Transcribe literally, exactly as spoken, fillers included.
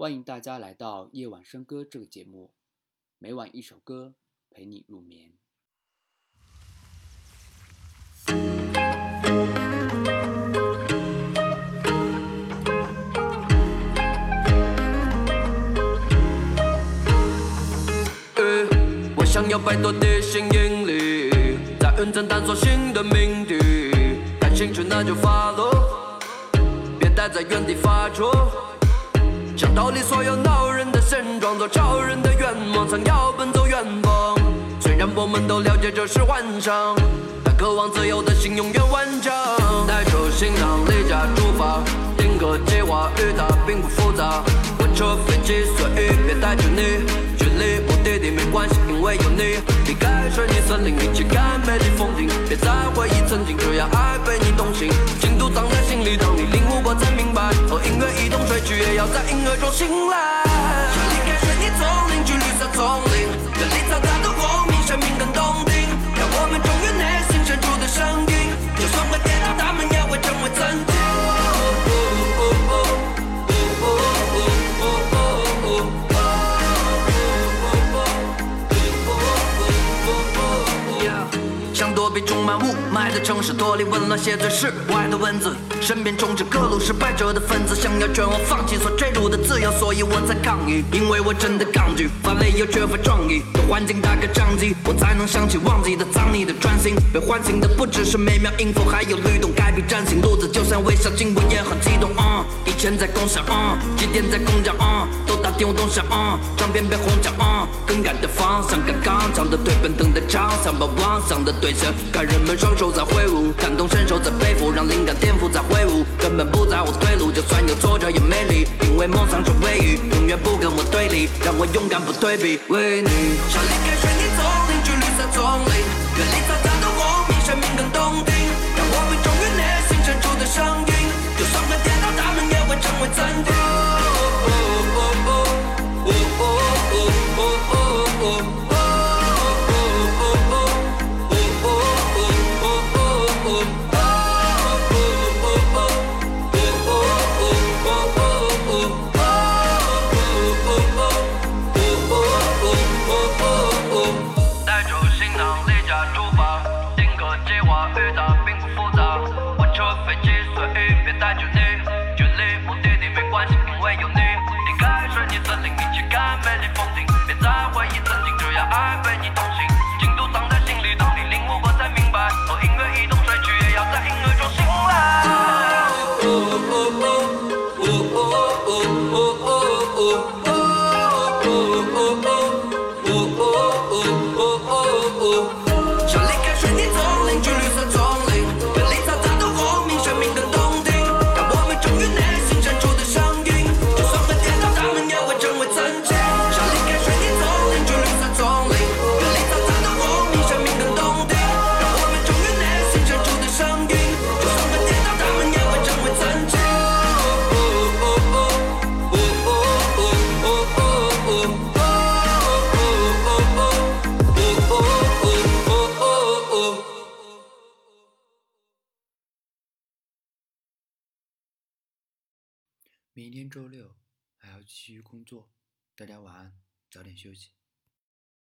欢迎大家来到夜晚笙歌这个节目，每晚一首歌陪你入眠。欸、我想要摆脱地心引力，在认真探索新的命题，感兴趣那就发落，别待在原地发愁。想逃离所有恼人的现状，做超人的愿望，想要奔走远方。虽然我们都了解这是幻想，但渴望自由的心永远顽强。带着行囊离家出发，定个计划，与它并不复杂。火车飞机随意，别带着你，距离目的地没关系，因为有你。离开水泥森林，一起看美丽风景，别再回忆曾经，只要爱被你同行。情都藏在心里，当你领悟我才明白，哦，音乐一同睡去，也要在音乐中醒来。想离开水泥丛林，去绿色丛林，远离嘈杂的光明，生命更动听。让我们忠于内心深处的声音，就算会跌倒，他们也会成为曾经。想躲避充满雾霾的城市，脱离混乱写最世外的文字，身边充斥各路失败者的分子，想要劝我放弃所追逐的自由，所以我在抗议，因为我真的抗拒乏味又缺乏创意的环境，打开相机我才能想起忘记的脏你的专心，被唤醒的不只是每秒音符，还有律动，改变站醒路子，就像微笑经过也很激动、嗯、以前在共享、嗯、几点在空降、嗯、都打电话共享、嗯、唱片被哄抢、嗯、更改的方向，刚刚唱的对奔腾的唱，想把妄想的对看人们双手在挥舞，感同身受在背负，让灵感颠覆在挥舞，根本不在乎退路，就算有挫折也没力，因为梦想是唯一，永远不跟我对立，让我勇敢不退避，为你想离开水泥丛林，去绿色丛林，远离嘈杂的光明，生命更动听，让我们忠于内心深处的声音，就算会跌倒，他们也会成为曾经。明天周六还要继续工作，大家晚安，早点休息。